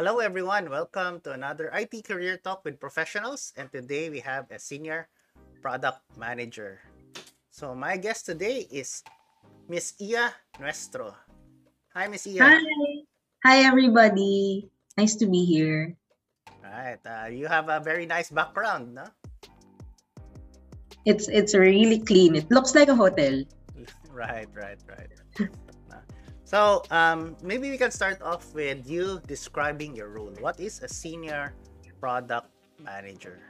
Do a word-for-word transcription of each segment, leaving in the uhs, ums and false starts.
Hello everyone, welcome to another I T Career Talk with Professionals, and today we have a Senior Product Manager. So my guest today is Miss Ia Nuestro. Hi Miss Ia. Hi. Hi everybody. Nice to be here. Alright, uh, you have a very nice background, no? It's it's really clean. It looks like a hotel. Right, right, right. So um, maybe we can start off with you describing your role. What is a senior product manager?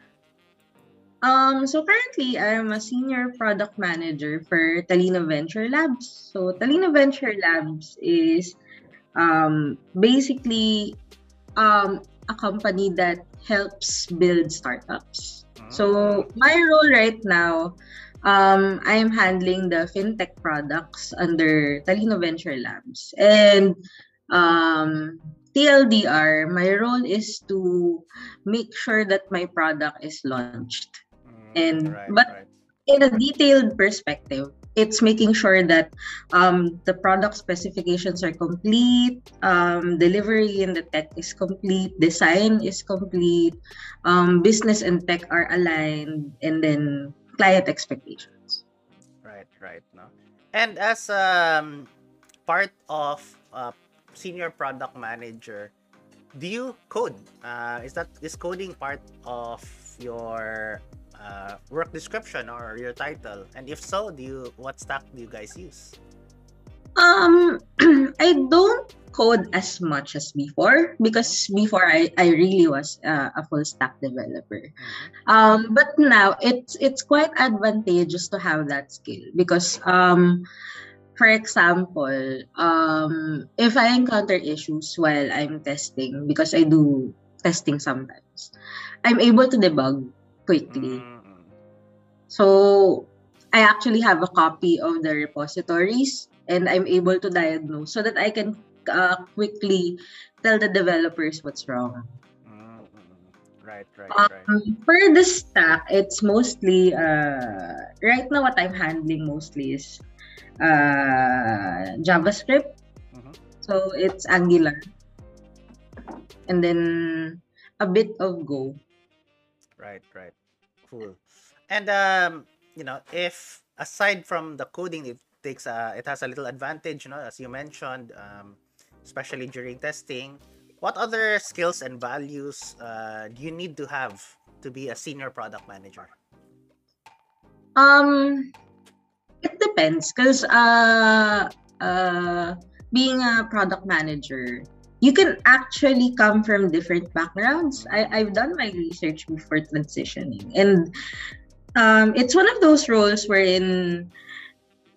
Um, so currently, I'm a senior product manager for Talino Venture Labs. So Talino Venture Labs is um, basically um, a company that helps build startups. Mm-hmm. So my role right now, Um, I'm handling the fintech products under Talino Venture Labs. And um, T L D R, my role is to make sure that my product is launched. Mm, and right, But right. in a detailed perspective, it's making sure that um, the product specifications are complete, um, delivery in the tech is complete, design is complete, um, business and tech are aligned, and then client expectations. Right, right. No? And as um, part of uh, senior product manager, do you code? Uh, is that is coding part of your uh, work description or your title? And if so, do you what stack do you guys use? Um, I don't code as much as before because before I, I really was uh, a full stack developer. Um, but now it's it's quite advantageous to have that skill because um, for example, um, if I encounter issues while I'm testing, because I do testing sometimes, I'm able to debug quickly. So I actually have a copy of the repositories, and I'm able to diagnose so that I can uh, quickly tell the developers what's wrong. Mm-hmm. Right, right, um, right. For the stack, it's mostly, uh, right now what I'm handling mostly is uh, JavaScript. Mm-hmm. So it's Angular. And then a bit of Go. Right, right. Cool. And, um, you know, if aside from the coding, if takes uh, it has a little advantage, you know, as you mentioned, um, especially during testing. What other skills and values uh, do you need to have to be a senior product manager? Um, it depends, because uh, uh, being a product manager, you can actually come from different backgrounds. I, I've done my research before transitioning, and um, it's one of those roles wherein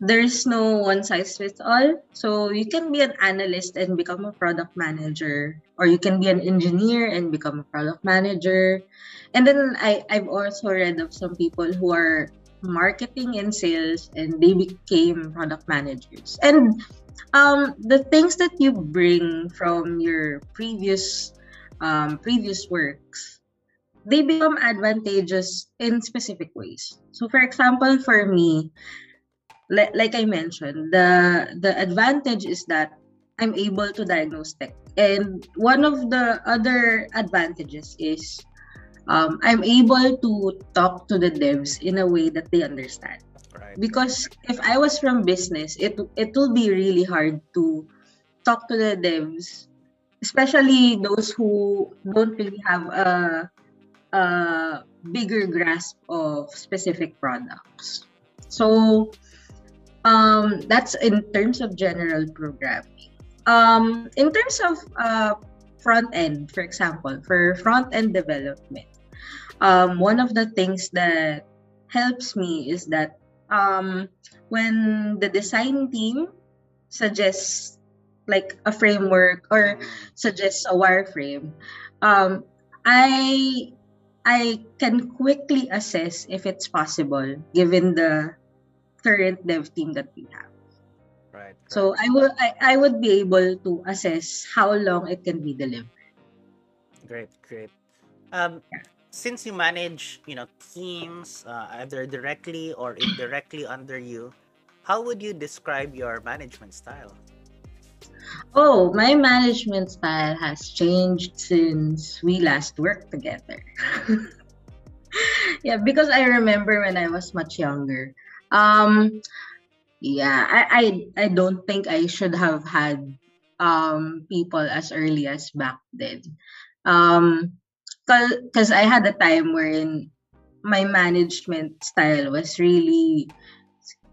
there's no one-size-fits-all. So you can be an analyst and become a product manager, or you can be an engineer and become a product manager. And then I, I've also read of some people who are marketing and sales, and they became product managers. And um, the things that you bring from your previous, um, previous works, they become advantageous in specific ways. So for example, for me, like I mentioned, the the advantage is that I'm able to diagnose tech. And one of the other advantages is um, I'm able to talk to the devs in a way that they understand. Right. Because if I was from business, it, it will be really hard to talk to the devs, especially those who don't really have a, a bigger grasp of specific products. So Um, that's in terms of general programming. Um, in terms of uh, front-end, for example, for front-end development, um, one of the things that helps me is that um, when the design team suggests like a framework or suggests a wireframe, um, I, I can quickly assess if it's possible given the current dev team that we have. Right. Correct. So I will I, I would be able to assess how long it can be delivered. Great, great. Um, yeah. Since you manage, you know, teams uh, either directly or indirectly under you, how would you describe your management style? Oh, my management style has changed since we last worked together. Yeah, because I remember when I was much younger. Um, yeah, I, I I don't think I should have had um people as early as back then. Um, because I had a time wherein my management style was really,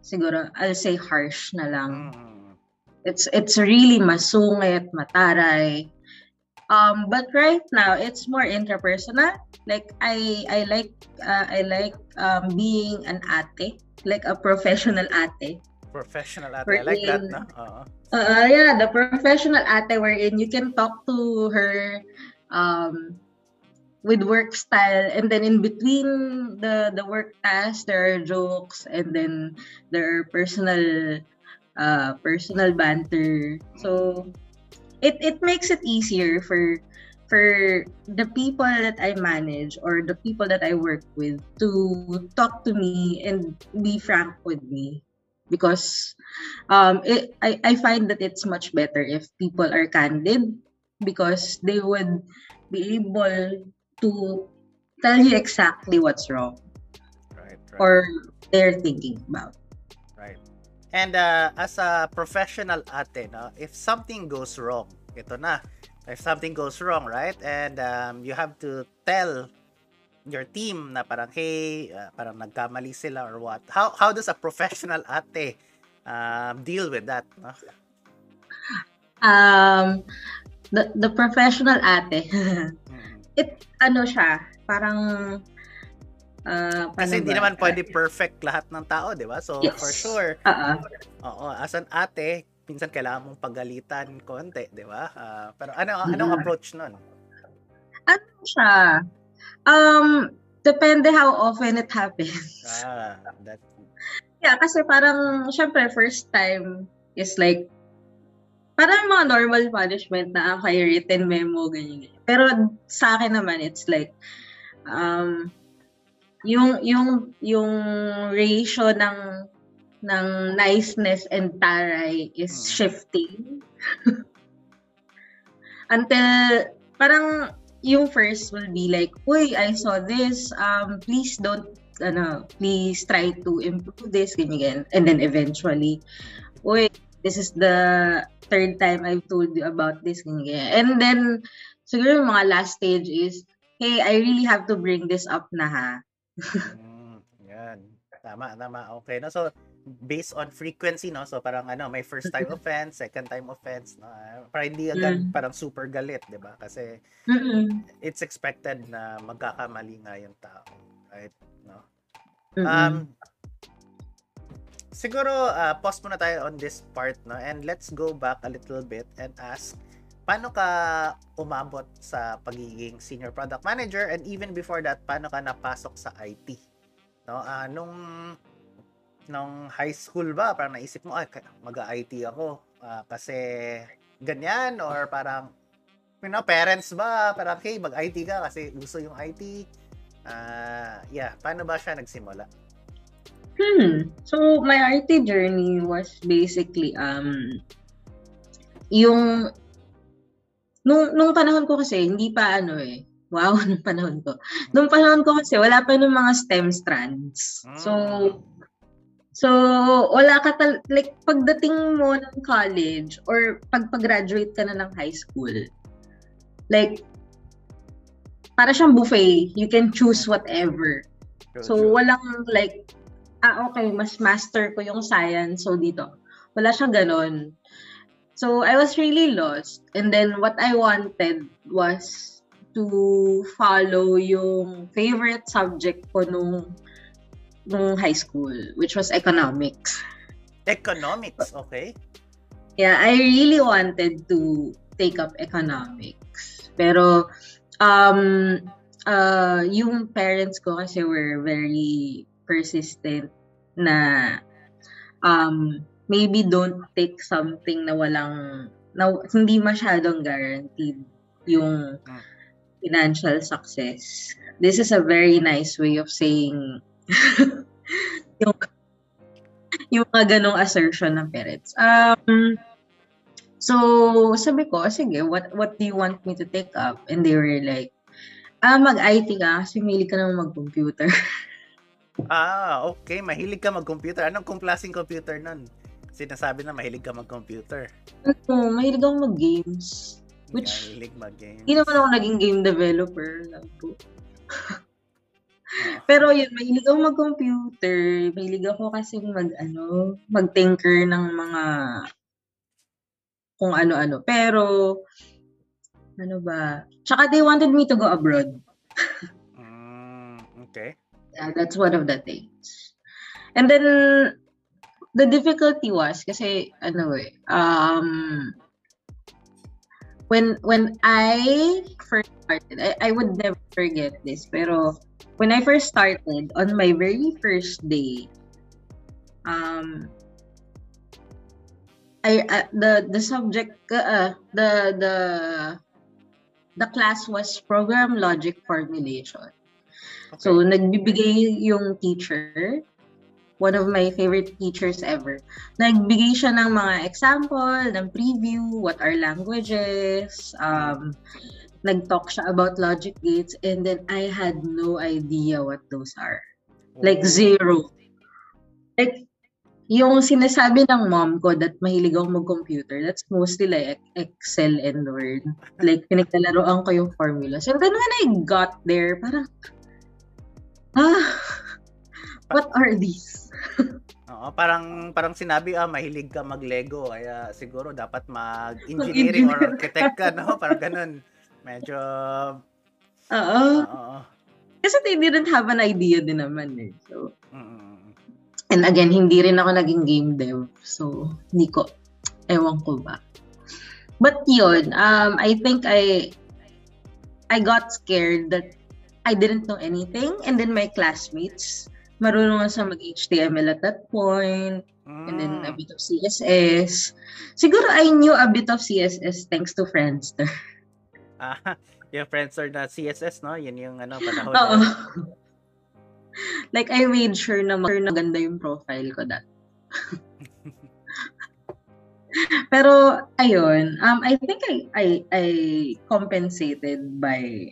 siguro, I'll say harsh na lang. It's it's really masungit, mataray. Um, but right now it's more interpersonal. Like I I like uh, I like um, being an ate, like a professional ate. Professional ate, wherein, I like that, no? Uh-huh. Uh, yeah, the professional ate wherein you can talk to her um, with work style, and then in between the the work tasks there are jokes, and then there are personal. Uh, personal banter, so it it makes it easier for for the people that I manage or the people that I work with to talk to me and be frank with me, because um it, I I find that it's much better if people are candid, because they would be able to tell you exactly what's wrong, right, right. or they're thinking about. And uh, as a professional ate, no, if something goes wrong, ito na. If something goes wrong, right? And um, you have to tell your team na parang, hey, uh, parang nagkamali sila or what. How how does a professional ate um, deal with that? No? Um, the the professional ate, hmm. it ano siya, parang... Uh, Kasi hindi naman pwede perfect lahat ng tao, di ba? So, yes. For sure. Uh-uh. Oo, as an ate, minsan kailangan mong paggalitan konti, di ba? Uh, pero ano, yeah. Anong approach nun? Ano siya? Um, depende how often it happens. Ah, that... Yeah, kasi parang, syempre, first time is like, parang mga normal punishment na kay written memo, ganyan, ganyan. Pero sa akin naman, it's like, um, yung yung yung ratio ng ng niceness and taray is hmm. shifting until parang yung first will be like, uy, I saw this, um please don't ano please try to improve this, ganyan. And then eventually, uy, this is the third time I've told you about this, ganyan. And then siguro yung mga last stage is, hey, I really have to bring this up na, ha. mm, yan. Tama, tama. Okay, no? So, based on frequency, no? So, parang ano, may first time offense, second time offense, no? Parang hindi agad, mm. parang super galit, di ba? Kasi, mm-mm. it's expected na magkakamali nga yung tao. Right? No? Mm-mm. Um, siguro, uh, pause muna tayo on this part, no? And let's go back a little bit and ask, paano ka umabot sa pagiging senior product manager, and even before that, paano ka napasok sa I T? No, uh, nung nung high school ba, parang naisip mo, ah, mag-I T ako uh, kasi ganyan, or parang you know, parents ba, parang hey, mag-I T ka kasi gusto yung I T. Uh, yeah, paano ba siya nagsimula? Hmm. So my I T journey was basically um yung Nung, nung panahon ko kasi, hindi pa ano eh. Wow, nung panahon ko. Nung panahon ko kasi, wala pa yung mga stem strands. So, so wala ka tal... Like, pagdating mo ng college or pagpag-graduate ka na ng high school, like, para siyang buffet. You can choose whatever. So, walang like, ah, okay, mas master ko yung science, so dito. Wala siyang ganon. So I was really lost, and then what I wanted was to follow yung favorite subject ko nung, nung high school, which was economics. Economics, okay. Yeah, I really wanted to take up economics. Pero um uh yung parents ko kasi were very persistent na um maybe don't take something na walang, na hindi masyadong guaranteed yung financial success. This is a very nice way of saying yung yung mga ganong assertion ng parents. Um, So, sabi ko, sige, what what do you want me to take up? And they were like, ah, mag-I T ka kasi mahilig ka naman mag-computer. Ah, okay. Mahilig ka mag-computer. Anong klaseng computer nun? Sinasabi na mahilig ka mag-computer. Oo, mahilig akong mag-games. Which, yeah, mahilig mag-games. Hindi naman ako naging game developer. Pero yun, mahilig akong mag-computer. Mahilig ako kasi mag, ano, mag-tinker ng mga kung ano-ano. Pero, ano ba? Tsaka they wanted me to go abroad. mm, okay. Yeah, that's one of the things. And then, the difficulty was, kasi, ano eh, um, when, when I first started, I, I would never forget this, pero, when I first started, on my very first day, um, I uh, the the subject uh, the the the class was program logic formulation. Okay. So nagbibigay yung teacher, one of my favorite teachers ever. Nagbigay siya ng mga example, ng preview, what are languages, um nag-talk siya about logic gates, and then I had no idea what those are. Oh. Like zero. Like yung sinasabi ng mom ko that mahilig ako mag-computer, that's mostly like Excel and Word. Like, pinaglalaroan ko yung formulas. And then when I got there, parang, ah, what are these? Oo, parang, parang sinabi, ah, mahilig ka mag-Lego. Kaya siguro dapat mag-engineering or architect ka, no? Parang ganun. Medyo... Oo. Kasi they didn't have an idea din naman, eh. So... Mm-mm. And again, hindi rin ako naging game dev. So, hindi ko, ewan ko ba. But yun, um, I think I I got scared that I didn't know anything. And then my classmates, marunong na sa mag-H T M L at that point. Mm. And then a bit of C S S. Siguro I knew a bit of C S S thanks to Friendster. Ah, yung Friendster na C S S, no? Yun yung ano, panahon. Oo. Like, I made sure na maganda yung profile ko that. Pero, ayun, um, I think I, I, I compensated by,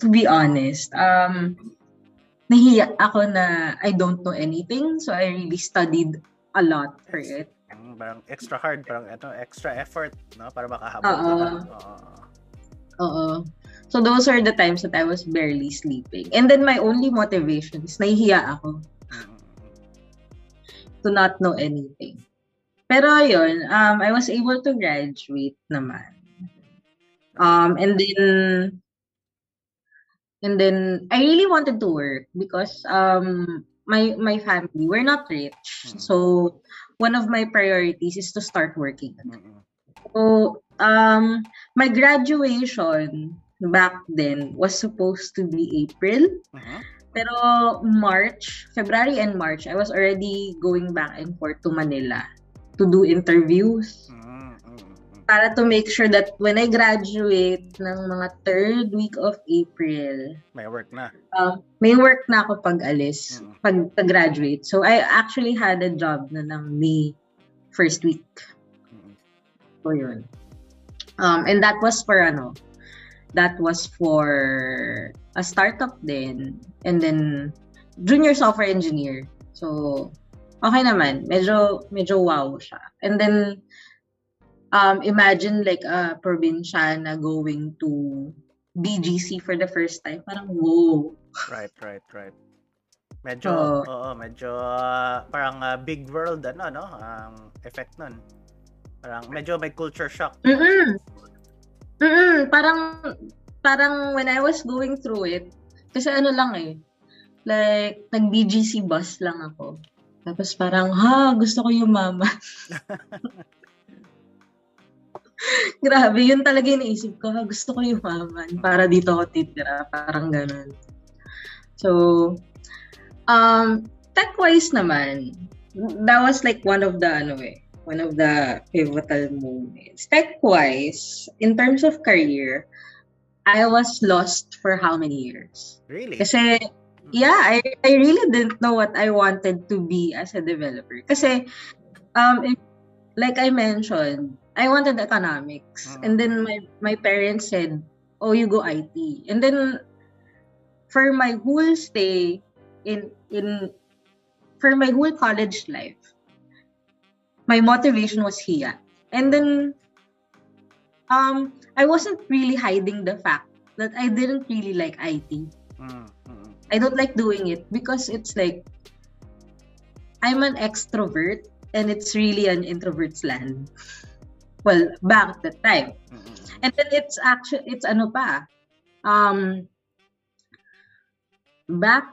to be honest, um, nahiya ako na I don't know anything, so I really studied a lot for it. Parang extra hard, parang ito, extra effort, no? Para makahabol. Oo. Oo. So those are the times that I was barely sleeping. And then my only motivation is nahihiya ako to not know anything. Pero yun, um, I was able to graduate naman. Um, and then, and then I really wanted to work because um, my my family, we're not rich. So one of my priorities is to start working. So um, my graduation back then was supposed to be April. Uh-huh. Pero March, February and March, I was already going back and forth to Manila to do interviews. Uh-huh. Para to make sure that when I graduate ng mga third week of April, may work na. Uh, may work na ako pag alis, uh-huh. pag, pag graduate. So I actually had a job na ng May first week. Uh-huh. So yun. Um, and that was for ano, that was for a startup then, and then junior software engineer. So, okay naman. Medyo, medyo wow siya. And then, um, imagine like a probinsyana going to B G C for the first time. Parang, whoa. Right, right, right. Medyo, oo, oh. oh, medyo, uh, parang uh, big world, ano, no? Um, effect nun. Parang, medyo may culture shock. Mm-mm. Mm-mm, parang, parang when I was going through it, kasi ano lang eh, like, nag-B G C bus lang ako. Tapos parang, ha, gusto ko yung mama. Grabe, yun talaga yung naisip ko, ha, gusto ko yung mama. Para dito ako titira, parang ganun. So, um, tech-wise naman, that was like one of the, ano eh, one of the pivotal moments. Tech-wise, in terms of career, I was lost for how many years? Really? Kasi, yeah, I, I really didn't know what I wanted to be as a developer. Kasi, um, if, like I mentioned, I wanted economics. Mm-hmm. And then my my parents said, oh, you go I T. And then for my whole stay in in for my whole college life, my motivation was H I A. And then um I wasn't really hiding the fact that I didn't really like I T. Mm-hmm. I don't like doing it because it's like I'm an extrovert and it's really an introvert's land. Well, back at the time. Mm-hmm. And then it's actually, it's ano pa. Um, back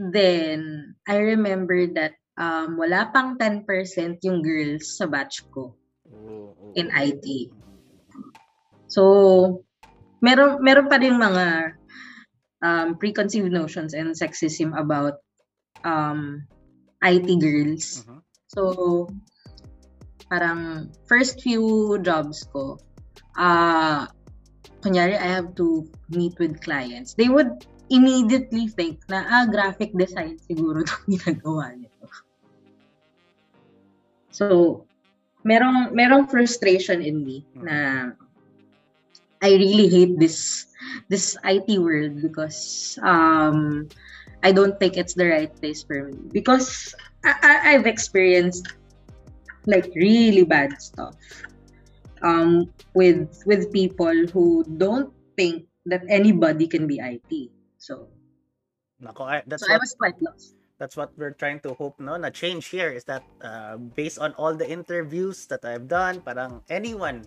then, I remember that um, wala pang ten percent yung girls sa batch ko in I T. So, meron, meron pa rin mga um, preconceived notions and sexism about um, I T girls. Mm-hmm. So, parang first few jobs ko, uh, kunyari I have to meet with clients, they would immediately think na, ah, graphic design siguro itong ginagawa nito. So, merong, merong frustration in me na I really hate this this I T world because um, I don't think it's the right place for me. Because I, I, I've experienced like really bad stuff um, with with people who don't think that anybody can be I T. So, Nako, I, that's so what, I was quite lost. That's what we're trying to hope, no, na change here is that uh, based on all the interviews that I've done, parang anyone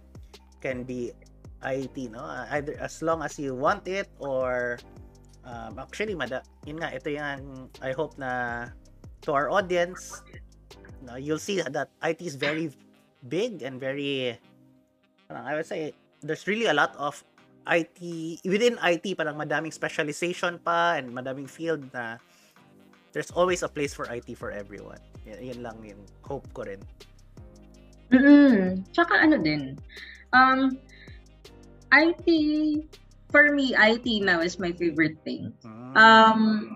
can be I T, no? Either as long as you want it or um, actually, mada, yun nga, ito yan, I hope na to our audience, no, you'll see that I T is very big and very, I would say, there's really a lot of I T, within I T, parang madaming specialization pa and madaming field na there's always a place for I T for everyone. Y- yun lang yung hope ko rin. Mm-mm. Tsaka ano din, um, I T, for me, I T now is my favorite thing. Mm-hmm. Um,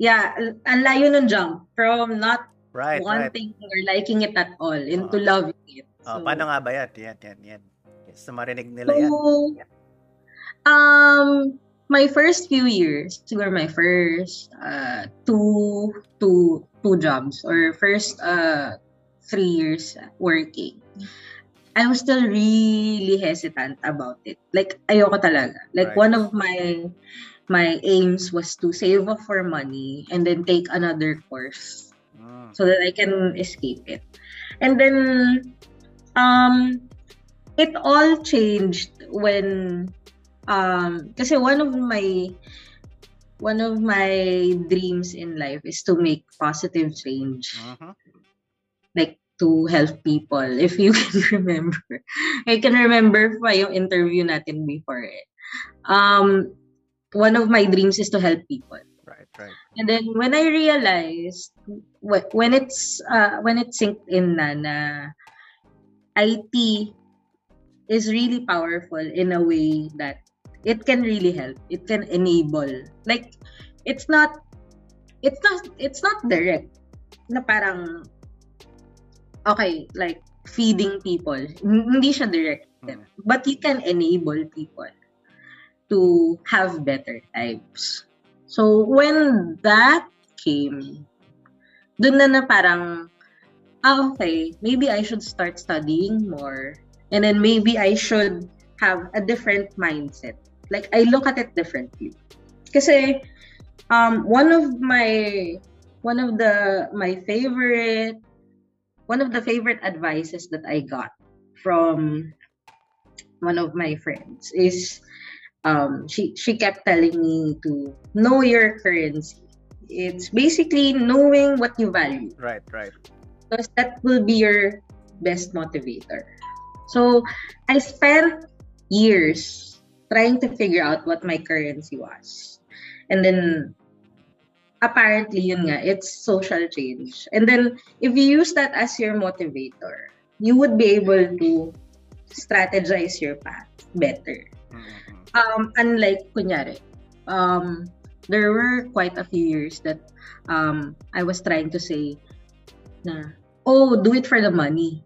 yeah, ang layo nun jump from not right, wanting right. or liking it at all into uh, loving it. So, uh, paano nga ba yan? Yan, yan, yan. Yes, marinig nila so, yan. Yeah. Um, my first few years, siguro my first uh, two, two, two jobs or first uh, three years working, I was still really hesitant about it. Like, ayoko talaga. Like, right. one of my my aims was to save up for money and then take another course ah. so that I can escape it. And then, um, it all changed when... Um, kasi one of my one of my dreams in life is to make positive change, uh-huh. like to help people. If you can remember, I can remember pa yung interview natin before it. Um, one of my dreams is to help people. Right, right. And then when I realized when it's uh, when it sinked in na na I T is really powerful in a way that it can really help. It can enable. Like, it's not, it's not, it's not direct. Na parang, okay, like, feeding people. Hindi siya direct. But it can enable people to have better lives. So, when that came, dun na na parang, ah, okay, maybe I should start studying more. And then maybe I should have a different mindset. Like, I look at it differently. Kasi, um, one of my, one of the, my favorite, one of the favorite advices that I got from one of my friends is, um, she, she kept telling me to know your currency. It's basically knowing what you value. Right, right. Because that will be your best motivator. So, I spent years trying to figure out what my currency was. And then, apparently, yun nga, it's social change. And then, if you use that as your motivator, you would be able to strategize your path better. Um, unlike, kunyari, um, there were quite a few years that um, I was trying to say, na, oh, do it for the money.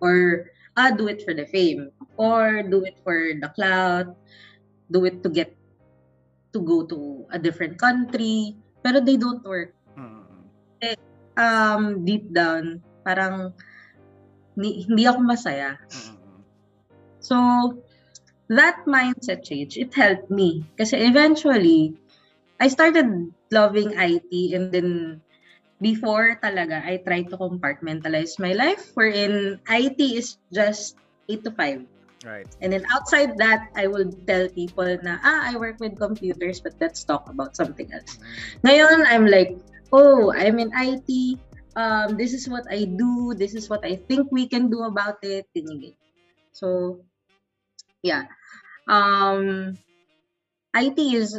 Or, ah, do it for the fame, or do it for the clout, do it to get to go to a different country, pero they don't work. Hmm. Eh, um, deep down, parang ni, hindi ako masaya. Hmm. So, that mindset change, it helped me. Kasi eventually, I started loving I T, and then before talaga, I tried to compartmentalize my life, wherein I T is just eight to five. Right. And then outside that, I will tell people na, ah, I work with computers, but let's talk about something else. Ngayon, I'm like, oh, I'm in I T. Um, this is what I do. This is what I think we can do about it. So, yeah. Um, I T is,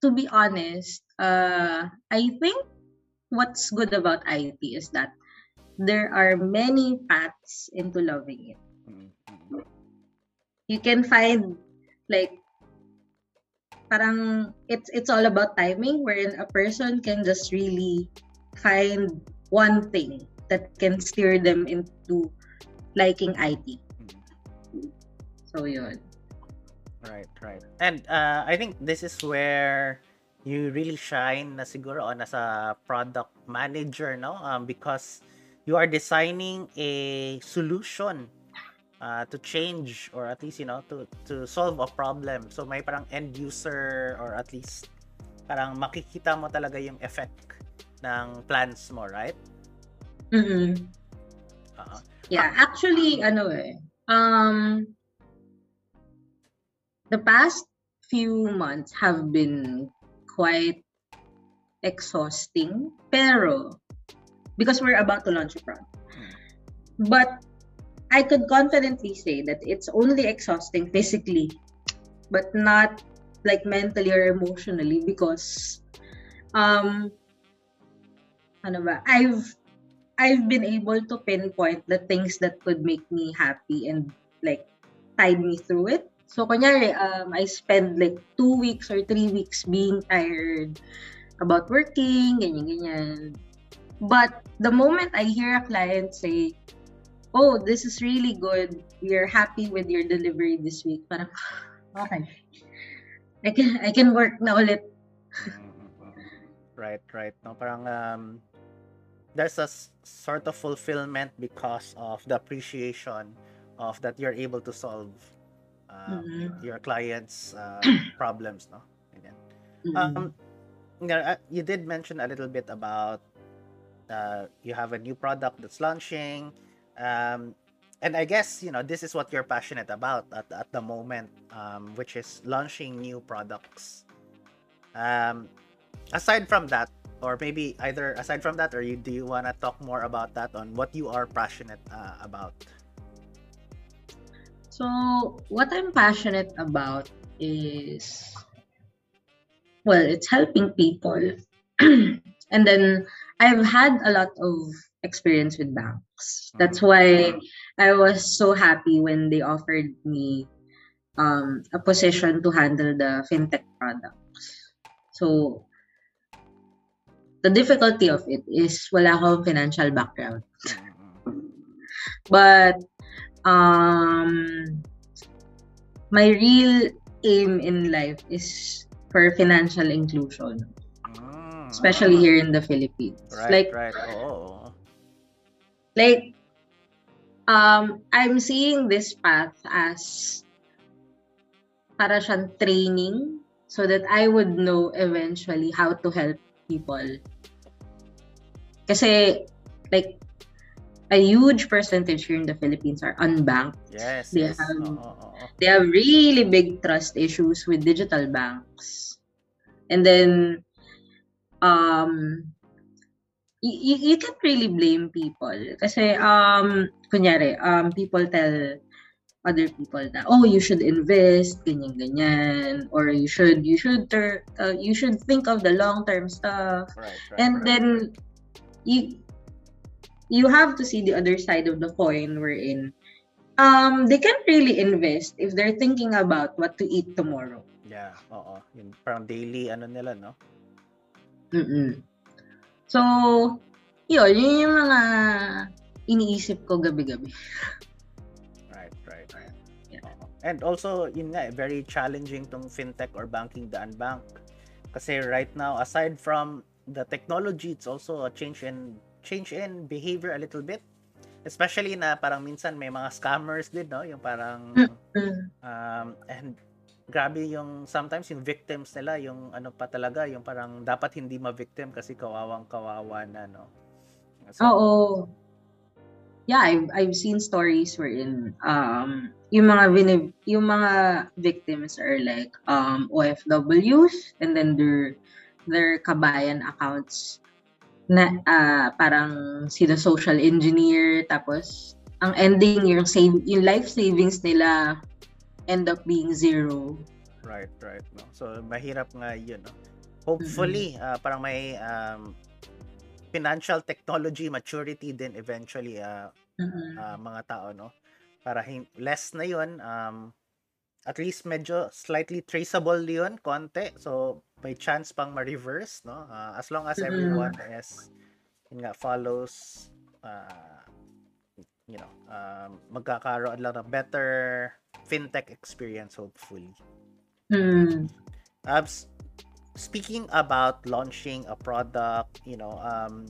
to be honest, uh, I think what's good about I T is that there are many paths into loving it. You can find, like, parang it's it's all about timing, wherein a person can just really find one thing that can steer them into liking I T. So yun. Right, right. And uh, I think this is where you really shine, na siguro, on as a product manager, no? Um, because you are designing a solution. Uh, to change, or at least, you know, to to solve a problem. So may parang end user, or at least parang makikita mo talaga yung effect ng plans mo, right? Mm-hmm. Uh-huh. Yeah, ah. actually, ano eh, um, the past few months have been quite exhausting, pero because we're about to launch a product. But I could confidently say that it's only exhausting physically, but not like mentally or emotionally, because um ano ba, I've I've been able to pinpoint the things that could make me happy and like tide me through it. So kunyari, um I spend like two weeks or three weeks being tired about working, ganyan ganyan. But the moment I hear a client say, oh, this is really good, we're happy with your delivery this week, parang, okay, I can, I can work na ulit. Right, right. No, parang, um, there's a s- sort of fulfillment because of the appreciation of that you're able to solve um, mm-hmm. your clients' uh, problems, no? Again. Um, you did mention a little bit about uh, you have a new product that's launching. Um, and I guess, you know, this is what you're passionate about at, at the moment, um, which is launching new products. Um, aside from that, or maybe either aside from that, or you, do you want to talk more about that, on what you are passionate uh, about? So what I'm passionate about is, well, it's helping people. And then I've had a lot of experience with banks. That's why I was so happy when they offered me um, a position to handle the fintech products. So the difficulty of it is wala akong financial background. But um, my real aim in life is for financial inclusion, especially here in the Philippines. Right, like, right. Oh. Like, um, I'm seeing this path as para siyang training, so that I would know eventually how to help people. Kasi, like, a huge percentage here in the Philippines are unbanked. Yes. They, yes. Have, oh. they have really big trust issues with digital banks. And then, um you, you can't really blame people, kasi um kunyari um people tell other people that, oh, you should invest ganyan ganyan, or you should you should ter- uh, you should think of the long term stuff, right, right, and right. Then you you have to see the other side of the coin, wherein um they can't really invest if they're thinking about what to eat tomorrow. Yeah, oo, yun parang daily ano nila, no? Mm-mm. So, yun, yun yung mga iniisip ko gabi-gabi. And also, yun nga, very challenging tong fintech or banking daan bank. Kasi right now, aside from the technology, it's also a change in change in behavior a little bit. Especially na parang minsan may mga scammers din, no? Yung parang, um, and grabe yung sometimes yung victims nila, yung ano pa talaga, yung parang dapat hindi ma-victim kasi kawawang kawawa na, no? So, oo. Yeah, I've, I've seen stories wherein um, yung mga vinib, yung mga victims are like um, O F Ws and then their their kabayan accounts na uh, parang sila social engineer, tapos ang ending yung save, yung life savings nila end up being zero. Right, right. No? So mahirap nga yun. No? Hopefully, mm-hmm. uh, parang may um, financial technology maturity din eventually uh, mm-hmm. uh, mga tao, no? Para less na yun, um, at least medyo slightly traceable yun, konti. So may chance pang ma-reverse, no? Uh, as long as everyone mm-hmm. is, yun nga, follows, uh, you know, um, magkakaroon lang ng better fintech experience, hopefully. Mm. Uh, speaking about launching a product, you know, um,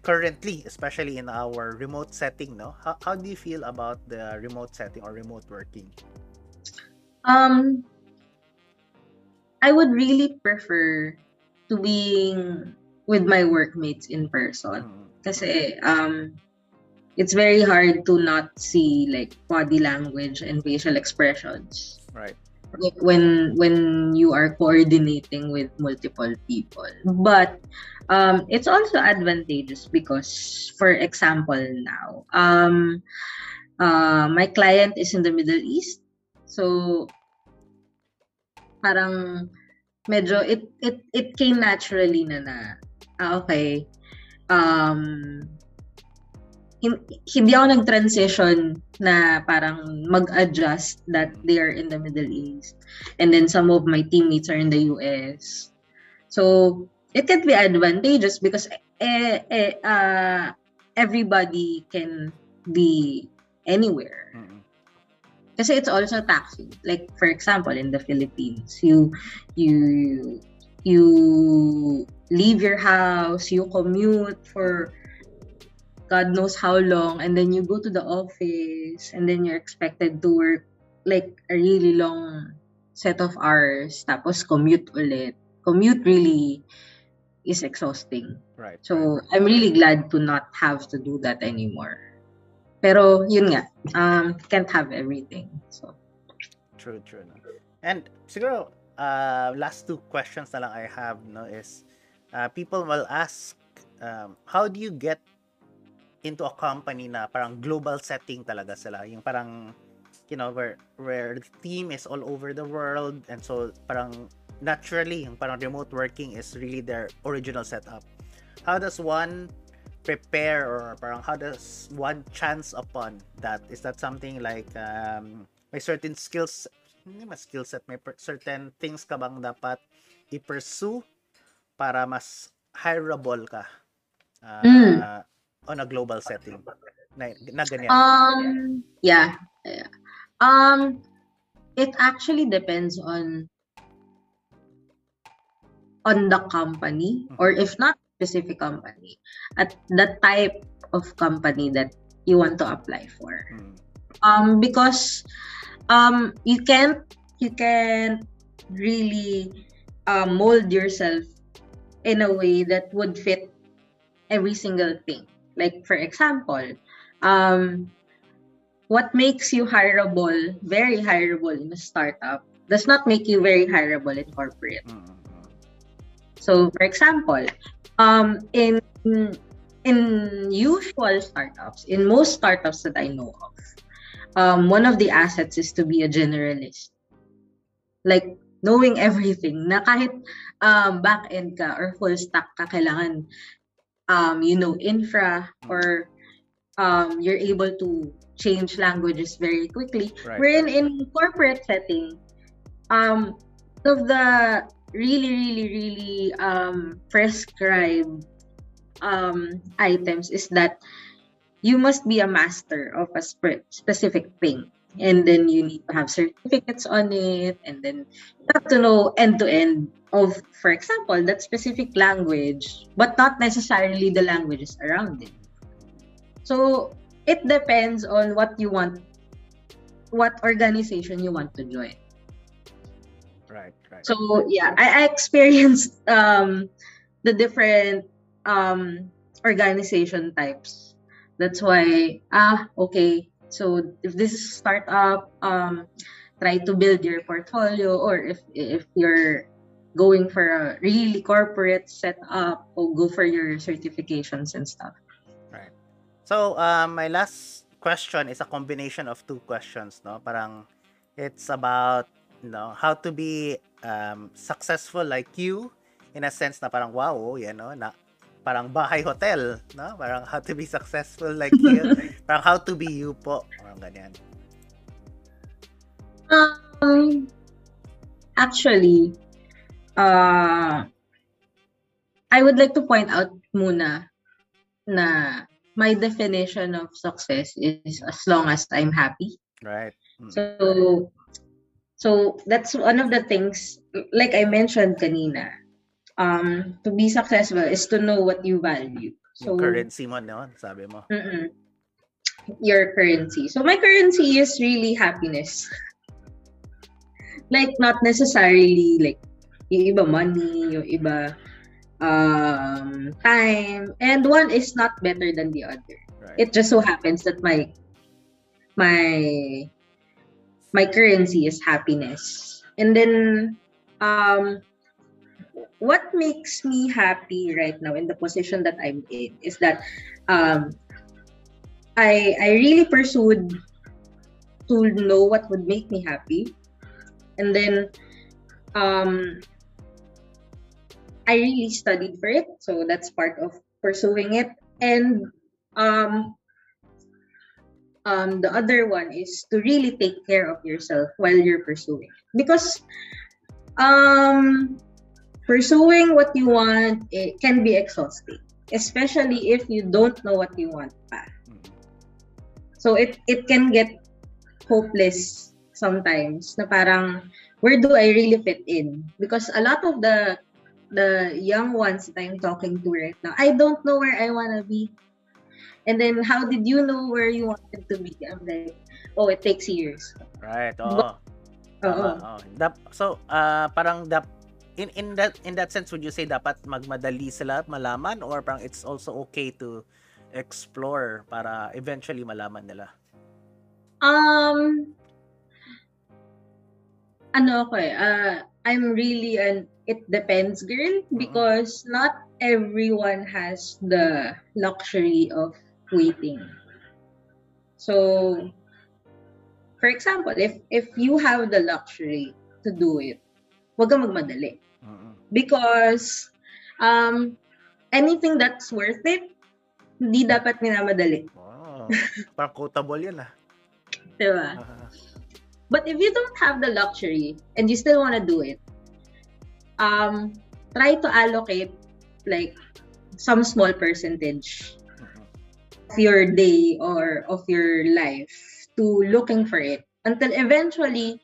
currently, especially in our remote setting, no? How, how do you feel about the remote setting or remote working? Um... I would really prefer to being with my workmates in person. Kasi um, it's very hard to not see like body language and facial expressions. Right. Like, when when you are coordinating with multiple people. But um, it's also advantageous because, for example, now um, uh, my client is in the Middle East, so. Parang medyo it it it came naturally na na ah, okay um hindi ako nag-transition na parang mag-adjust that they are in the Middle East and then some of my teammates are in the U S, so it can be advantageous because eh, eh, uh, everybody can be anywhere. Mm-hmm. Kasi it's also taxing. Like for example, in the Philippines, you you you leave your house, you commute for God knows how long, and then you go to the office, and then you're expected to work like a really long set of hours. Tapos commute ulit. Commute really is exhausting. Right. So I'm really glad to not have to do that anymore. Pero yun nga, um, can't have everything. So true, true. No? And siguro, uh, last two questions na lang I have, no, is uh, people will ask, um, how do you get into a company na parang global setting talaga sila? Yung parang, you know, where where the team is all over the world, and so parang naturally, yung parang remote working is really their original setup. How does one prepare, or parang how does one chance upon that? Is that something like um, may certain skills, hindi mas skill set, may per- certain things ka bang dapat i-pursue para mas hireable ka uh, mm. uh, on a global setting na, na ganyan? Um, yeah, yeah. Um, it actually depends on on the company, mm-hmm. or if not specific company, at the type of company that you want to apply for, mm. um, because um, you can't you can't really uh, mold yourself in a way that would fit every single thing. Like for example, um, what makes you hireable, very hireable in a startup, does not make you very hireable in corporate. Mm. So for example. Um, in in usual startups, in most startups that I know of, um, one of the assets is to be a generalist. Like, knowing everything, na kahit um, back-end ka or full-stack ka, kailangan, um, you know, infra, or um, you're able to change languages very quickly. Right. Wherein in corporate setting, um, of the... really, really, really um, prescribed um, items is that you must be a master of a sp- specific thing. and then you need to have certificates on it, and then you have to know end-to-end of, for example, that specific language, but not necessarily the languages around it. So it depends on what you want, what organization you want to join. Right, right. So yeah, I, I experienced um, the different um, organization types. That's why, ah, okay, so if this is startup, um, try to build your portfolio, or if, if you're going for a really corporate setup, or go for your certifications and stuff. Right. So uh, my last question is a combination of two questions, no? Parang it's about, you know, how to be um, successful like you, in a sense na parang wow, you know, na parang bahay hotel, no? Parang how to be successful like you, parang how to be you po, parang ganyan. Um, actually, uh, I would like to point out muna na my definition of success is as long as I'm happy. Right. Mm. So, so that's one of the things, like I mentioned kanina, um, to be successful is to know what you value. So, yung currency mo, no? Sabi mo. Mm-mm. Your currency. So my currency is really happiness. Like, not necessarily, like, yung iba money, yung iba um, time, and one is not better than the other. Right. It just so happens that my my my currency is happiness. And then, um, what makes me happy right now in the position that I'm in is that um, I I really pursued to know what would make me happy, and then um, I really studied for it, so that's part of pursuing it. And um, um, the other one is to really take care of yourself while you're pursuing it, because um, pursuing what you want, it can be exhausting, especially if you don't know what you want pa. So it it can get hopeless sometimes, na parang where do I really fit in? Because a lot of the the young ones that I'm talking to right now, I don't know where I want to be. And then, how did you know where you wanted to be? I'm like, oh, it takes years. Right. Oh. But, oh, oh. So, uh, parang dap in in that in that sense, would you say dapat magmadali sila malaman, or parang it's also okay to explore para eventually malaman nila? Um, ano ako eh, uh, I'm really an it depends girl, because mm-hmm. not everyone has the luxury of waiting. So, for example, if if you have the luxury to do it, wag kang magmadali. Mm-hmm. Because um, anything that's worth it, hindi dapat minamadali. Wow. Parang quotable yun ah. Diba? Uh-huh. But if you don't have the luxury and you still want to do it, um, try to allocate like some small percentage uh-huh. of your day or of your life to looking for it, until eventually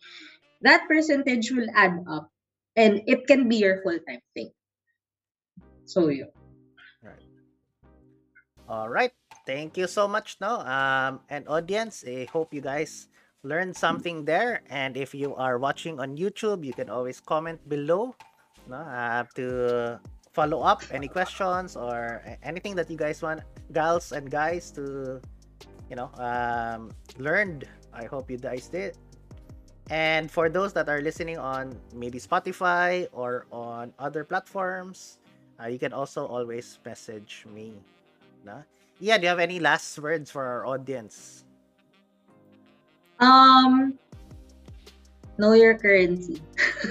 that percentage will add up and it can be your full-time thing. So yun. All right. Thank you so much, no? Um, and audience, I hope you guys learned something there. And if you are watching on YouTube, you can always comment below, no? Uh, to follow up any questions or anything that you guys want, gals and guys, to, you know, um, learned. I hope you guys did. And for those that are listening on maybe Spotify or on other platforms, uh, you can also always message me. Na? Yeah, do you have any last words for our audience? Um, know your currency.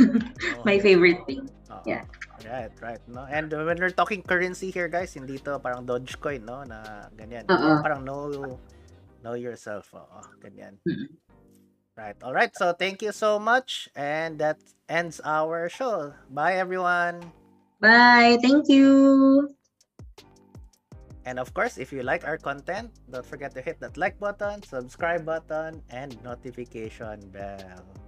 Oh, my favorite thing. Oh, yeah. Right, right. No, and when we're talking currency here, guys, hindi to parang Dogecoin, no, na ganyan. Uh-oh. Parang know, know yourself. Oo, ganyan. Mm-hmm. Right. All right. So thank you so much, and that ends our show. Bye, everyone. Bye. Thank you. And of course, if you like our content, don't forget to hit that like button, subscribe button, and notification bell.